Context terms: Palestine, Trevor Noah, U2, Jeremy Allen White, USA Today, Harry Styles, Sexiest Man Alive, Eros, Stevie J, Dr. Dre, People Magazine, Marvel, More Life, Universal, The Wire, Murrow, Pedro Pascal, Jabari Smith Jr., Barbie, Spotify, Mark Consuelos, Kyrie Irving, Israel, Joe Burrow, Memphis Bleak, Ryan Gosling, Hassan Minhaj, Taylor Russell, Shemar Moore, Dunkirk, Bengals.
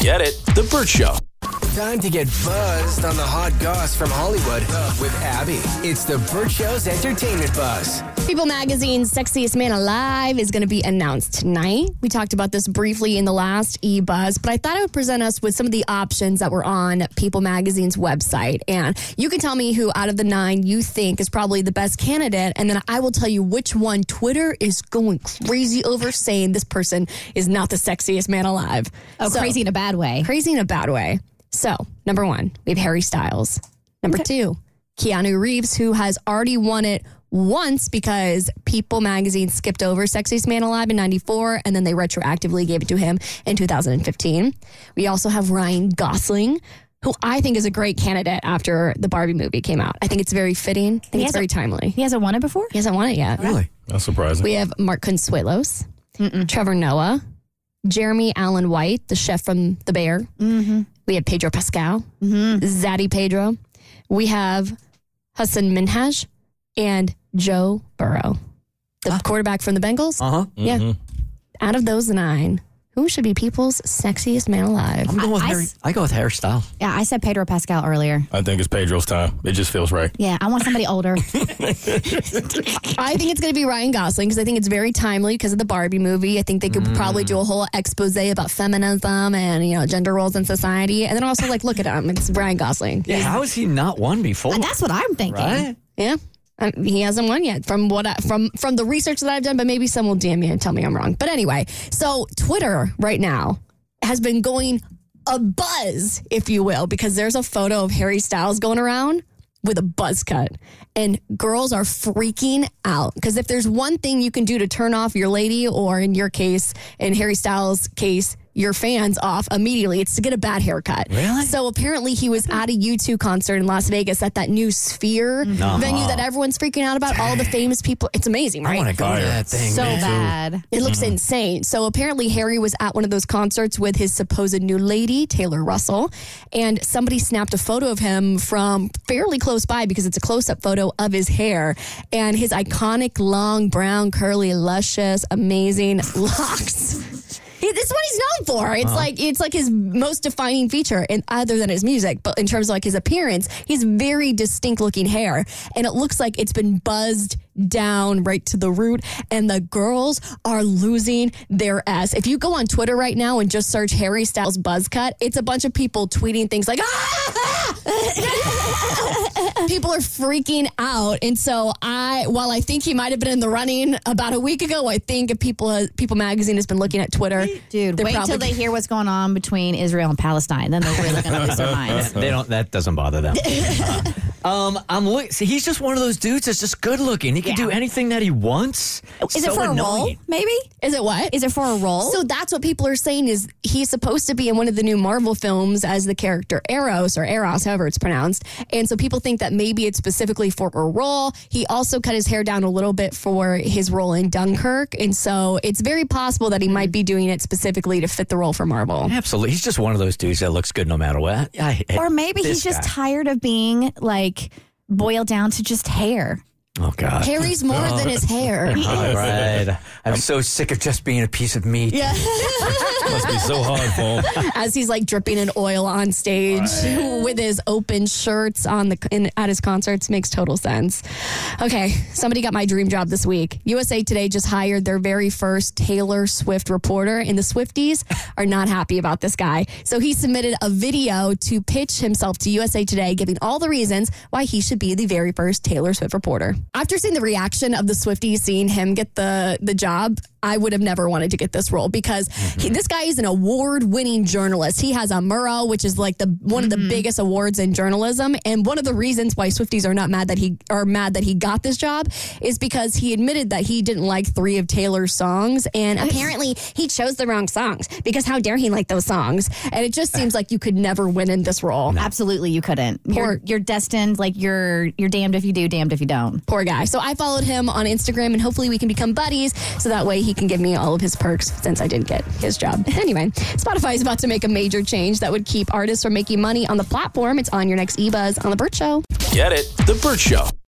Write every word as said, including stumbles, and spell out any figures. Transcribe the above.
Get it? The Burt Show. Time to get buzzed on the hot goss from Hollywood with Abby. It's the Burt Show's Entertainment Buzz. People Magazine's Sexiest Man Alive is going to be announced tonight. We talked about this briefly in the last e-buzz, but I thought I would present us with some of the options that were on People Magazine's website. And you can tell me who out of the nine you think is probably the best candidate, and then I will tell you which one Twitter is going crazy over, saying this person is not the sexiest man alive. Oh, so, crazy in a bad way. Crazy in a bad way. So, number one, we have Harry Styles. Number okay. two, Keanu Reeves, who has already won it once because People Magazine skipped over Sexiest Man Alive in ninety-four, and then they retroactively gave it to him in two thousand fifteen. We also have Ryan Gosling, who I think is a great candidate after the Barbie movie came out. I think it's very fitting. I think it's very timely. He hasn't won it before? He hasn't won it yet. Really? That's surprising. We have Mark Consuelos, Mm-mm. Trevor Noah, Jeremy Allen White, the chef from The Bear. Mm-hmm. We have Pedro Pascal, mm-hmm. Zaddy Pedro. We have Hassan Minhaj and Joe Burrow, the uh, quarterback from the Bengals. Uh huh. Yeah. Mm-hmm. Out of those nine, who should be people's sexiest man alive? I'm going with I, Harry. I, I go with Harry Styles. Yeah, I said Pedro Pascal earlier. I think it's Pedro's time. It just feels right. Yeah, I want somebody older. I think it's going to be Ryan Gosling because I think it's very timely because of the Barbie movie. I think they could mm. probably do a whole expose about feminism and, you know, gender roles in society. And then also, like, look at him. It's Ryan Gosling. Yeah, He's, how has he not won before? That's what I'm thinking. Right? Yeah. He hasn't won yet from what I, from from the research that I've done, but maybe some will D M me and tell me I'm wrong. But anyway, so Twitter right now has been going a buzz, if you will, because there's a photo of Harry Styles going around with a buzz cut. And girls are freaking out. Because if there's one thing you can do to turn off your lady, or in your case, in Harry Styles' case, your fans off immediately, it's to get a bad haircut. Really? So apparently he was at a U two concert in Las Vegas at that new Sphere no. venue that everyone's freaking out about. All the famous people. It's amazing, right? I want to go to that thing. So man. bad. It looks mm-hmm. insane. So apparently Harry was at one of those concerts with his supposed new lady, Taylor Russell, and somebody snapped a photo of him from fairly close by because it's a close-up photo of his hair and his iconic long, brown, curly, luscious, amazing locks. This is what he's known for. It's uh-huh. like it's like his most defining feature, and other than his music, but in terms of like his appearance, he's very distinct looking hair, and it looks like it's been buzzed down right to the root, and the girls are losing their ass. If you go on Twitter right now and just search Harry Styles buzz cut, it's a bunch of people tweeting things like, ah! People are freaking out. And so I, while I think he might have been in the running about a week ago, I think if people, People Magazine has been looking at Twitter. Dude, wait probably- till they hear what's going on between Israel and Palestine. Then they're really going to lose their minds. They don't, that doesn't bother them. uh, um, I'm look- See, he's just one of those dudes that's just good looking. He can yeah. do anything that he wants. It's is so it for annoying. a role, maybe? Is it what? Is it for a role? So that's what people are saying is he's supposed to be in one of the new Marvel films as the character Eros, or Eros, however it's pronounced. And so people think that maybe it's specifically for a role. He also cut his hair down a little bit for his role in Dunkirk. And so it's very possible that he might be doing it specifically to fit the role for Marvel. Absolutely. He's just one of those dudes that looks good no matter what. I, I, or maybe he's just guy. tired of being, like, boiled down to just hair. Oh, God. Harry's more oh. than his hair. All right. I'm so sick of just being a piece of meat. Yeah. Must be so hard, Paul. As he's, like, dripping in oil on stage right. with his open shirts on the in, at his concerts. Makes total sense. Okay. Somebody got my dream job this week. U S A Today just hired their very first Taylor Swift reporter, and the Swifties are not happy about this guy. So he submitted a video to pitch himself to U S A Today, giving all the reasons why he should be the very first Taylor Swift reporter. After seeing the reaction of the Swifties, seeing him get the, the job, I would have never wanted to get this role because mm-hmm. he, this guy is an award-winning journalist. He has a Murrow, which is like the one mm-hmm. of the biggest awards in journalism. And one of the reasons why Swifties are not mad that he are mad that he got this job is because he admitted that he didn't like three of Taylor's songs, and what? apparently he chose the wrong songs because how dare he like those songs? And it just seems like you could never win in this role. No. Absolutely, you couldn't. Poor, you're, you're destined. Like you're you're damned if you do, damned if you don't. Poor guy. So I followed him on Instagram, and hopefully we can become buddies, so that way he. He can give me all of his perks since I didn't get his job. Anyway, Spotify is about to make a major change that would keep artists from making money on the platform. It's on your next eBuzz on The Burt Show. Get it? The Burt Show.